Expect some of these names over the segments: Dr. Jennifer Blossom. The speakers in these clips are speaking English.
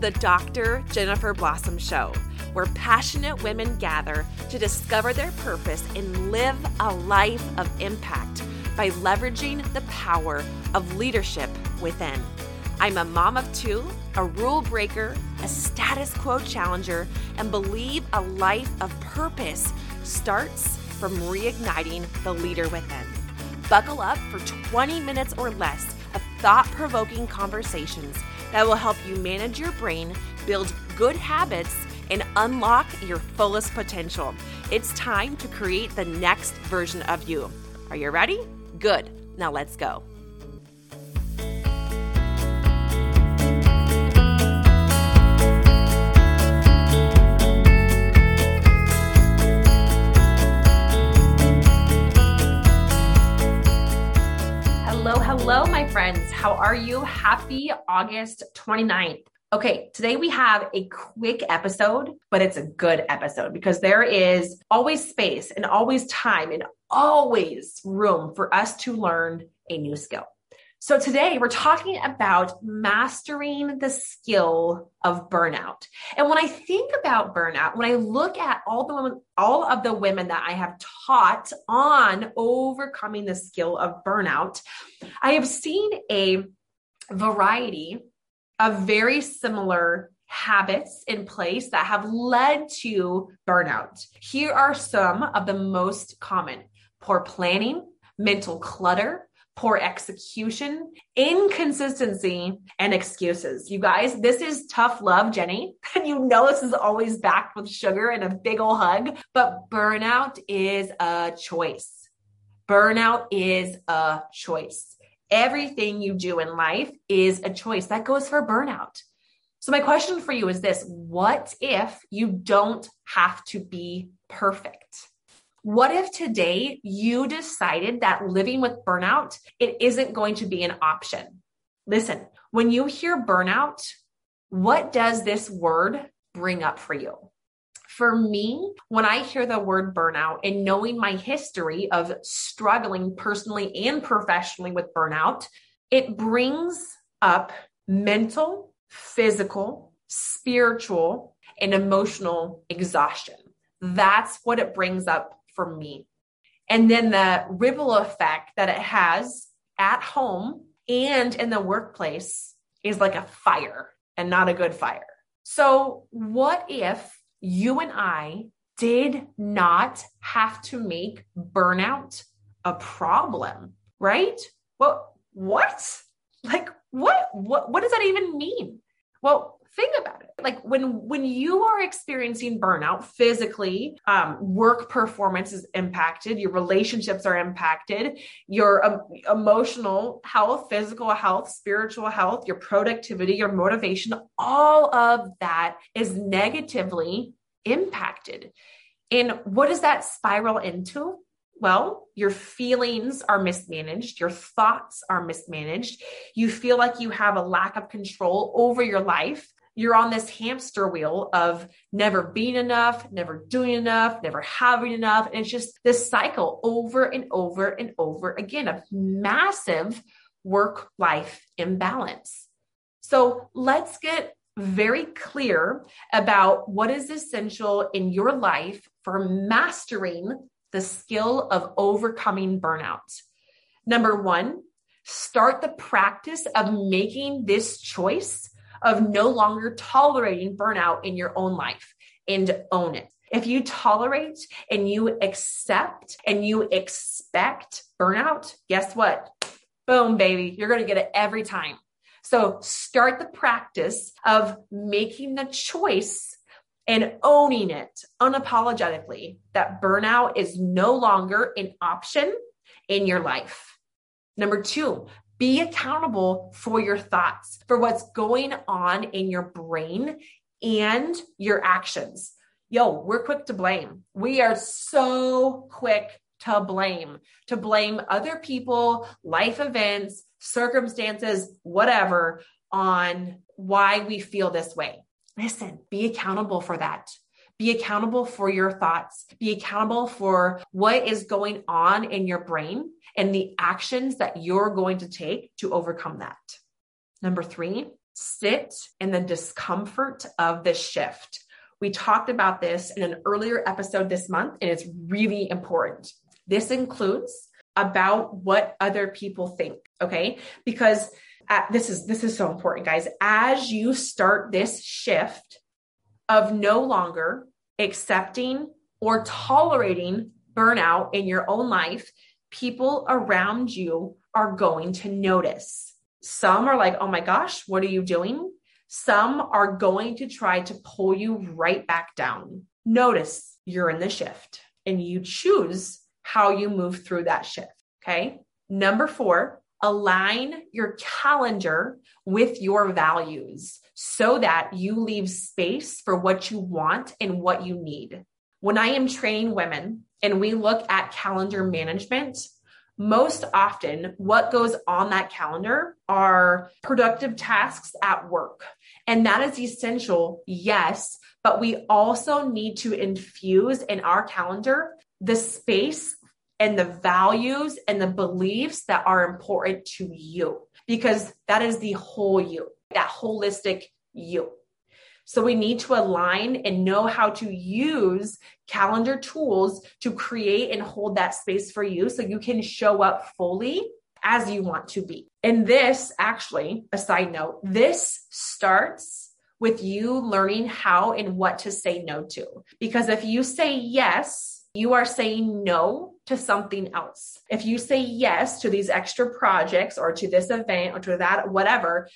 to the Dr. Jennifer Blossom Show, where passionate women gather to discover their purpose and live a life of impact by leveraging the power of leadership within. I'm a mom of two, a rule breaker, a status quo challenger, and believe a life of purpose starts from reigniting the leader within. Buckle up for 20 minutes or less of thought-provoking conversations that will help you manage your brain, build good habits, and unlock your fullest potential. It's time to create the next version of you. Are you ready? Good. Now let's go. Hello, my friends. How are you? Happy August 29th. Okay, today we have a quick episode, but it's a good episode because there is always space and always time and always room for us to learn a new skill. So today we're talking about mastering the skill of burnout. And when I think about burnout, when I look at all of the women that I have taught on overcoming the skill of burnout, I have seen a variety of very similar habits in place that have led to burnout. Here are some of the most common: poor planning, mental clutter, poor execution, inconsistency, and excuses. You guys, this is tough love, Jenny. And you know this is always backed with sugar and a big old hug, but burnout is a choice. Burnout is a choice. Everything you do in life is a choice. That goes for burnout. So my question for you is this: what if you don't have to be perfect? What if today you decided that living with burnout, it isn't going to be an option? Listen, when you hear burnout, what does this word bring up for you? For me, when I hear the word burnout and knowing my history of struggling personally and professionally with burnout, it brings up mental, physical, spiritual, and emotional exhaustion. That's what it brings up for me. And then the ripple effect that it has at home and in the workplace is like a fire, and not a good fire. So what if you and I did not have to make burnout a problem, right? Well, what? Like what does that even mean? Well, think about it. Like when you are experiencing burnout physically, work performance is impacted, your relationships are impacted, your emotional health, physical health, spiritual health, your productivity, your motivation, all of that is negatively impacted. And what does that spiral into? Well, your feelings are mismanaged. Your thoughts are mismanaged. You feel like you have a lack of control over your life. You're on this hamster wheel of never being enough, never doing enough, never having enough. And it's just this cycle over and over and over again of massive work-life imbalance. So let's get very clear about what is essential in your life for mastering the skill of overcoming burnout. Number one, start the practice of making this choice of no longer tolerating burnout in your own life, and own it. If you tolerate and you accept and you expect burnout, guess what? Boom, baby, you're going to get it every time. So start the practice of making the choice and owning it unapologetically that burnout is no longer an option in your life. Number two, be accountable for your thoughts, for what's going on in your brain and your actions. Yo, we're quick to blame. We are so quick to blame other people, life events, circumstances, whatever, on why we feel this way. Listen, be accountable for that. Be accountable for your thoughts. Be accountable for what is going on in your brain and the actions that you're going to take to overcome that. Number three, sit in the discomfort of the shift. We talked about this in an earlier episode this month, and it's really important. This includes about what other people think, okay? Because this is so important, guys. As you start this shift of no longer accepting or tolerating burnout in your own life, people around you are going to notice. Some are like, oh my gosh, what are you doing? Some are going to try to pull you right back down. Notice you're in the shift and you choose how you move through that shift. Okay. Number 4, align your calendar with your values so that you leave space for what you want and what you need. When I am training women and we look at calendar management, most often what goes on that calendar are productive tasks at work. And that is essential, yes, but we also need to infuse in our calendar the space and the values and the beliefs that are important to you, because that is the whole you, that holistic you. So we need to align and know how to use calendar tools to create and hold that space for you so you can show up fully as you want to be. And this, actually, a side note, this starts with you learning how and what to say no to. Because if you say yes, you are saying no to something else. If you say yes to these extra projects or to this event or to that, whatever,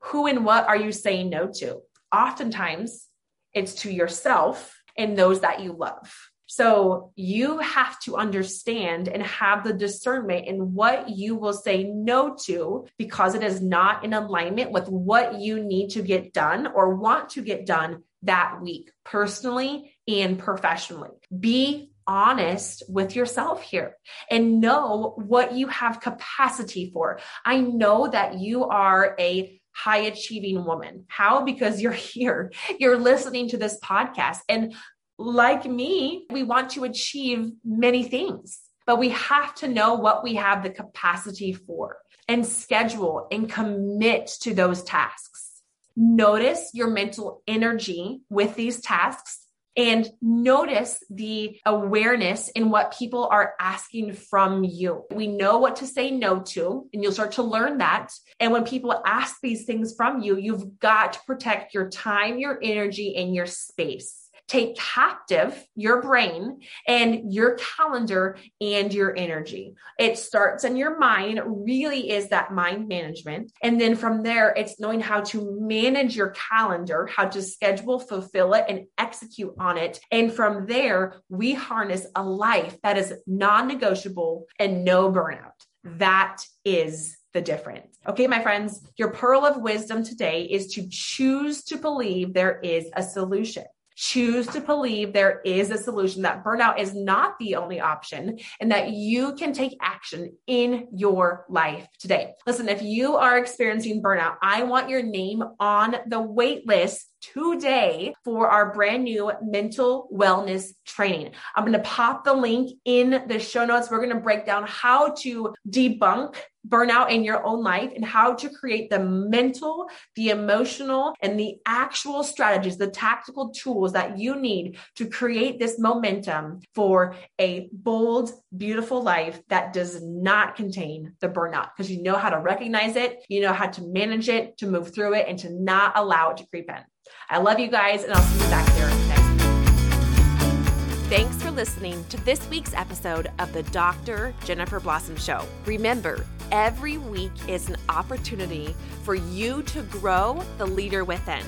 who and what are you saying no to? Oftentimes it's to yourself and those that you love. So you have to understand and have the discernment in what you will say no to, because it is not in alignment with what you need to get done or want to get done that week, personally and professionally. Be honest with yourself here and know what you have capacity for. I know that you are a high achieving woman. How? Because you're here, you're listening to this podcast. And like me, we want to achieve many things, but we have to know what we have the capacity for and schedule and commit to those tasks. Notice your mental energy with these tasks and notice the awareness in what people are asking from you. We know what to say no to, and you'll start to learn that. And when people ask these things from you, you've got to protect your time, your energy, and your space. Take captive your brain and your calendar and your energy. It starts in your mind, really is that mind management. And then from there, it's knowing how to manage your calendar, how to schedule, fulfill it, and execute on it. And from there, we harness a life that is non-negotiable and no burnout. That is the difference. Okay, my friends, your pearl of wisdom today is to choose to believe there is a solution. Choose to believe there is a solution, that burnout is not the only option, and that you can take action in your life today. Listen, if you are experiencing burnout, I want your name on the wait list today for our brand new mental wellness training. I'm going to pop the link in the show notes. We're going to break down how to debunk burnout in your own life and how to create the mental, the emotional, and the actual strategies, the tactical tools that you need to create this momentum for a bold, beautiful life that does not contain the burnout, because you know how to recognize it, you know how to manage it, to move through it, and to not allow it to creep in. I love you guys, and I'll see you back there next week. Thanks for listening to this week's episode of the Dr. Jennifer Blossom Show. Remember, every week is an opportunity for you to grow the leader within,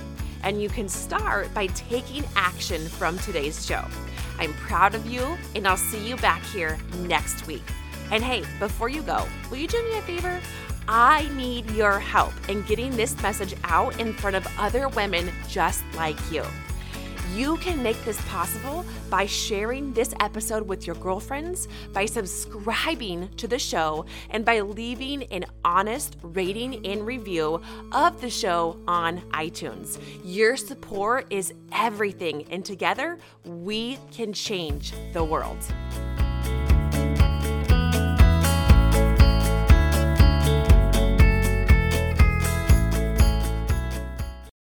and you can start by taking action from today's show. I'm proud of you, and I'll see you back here next week. And hey, before you go, will you do me a favor? I need your help in getting this message out in front of other women just like you. You can make this possible by sharing this episode with your girlfriends, by subscribing to the show, and by leaving an honest rating and review of the show on iTunes. Your support is everything, and together we can change the world.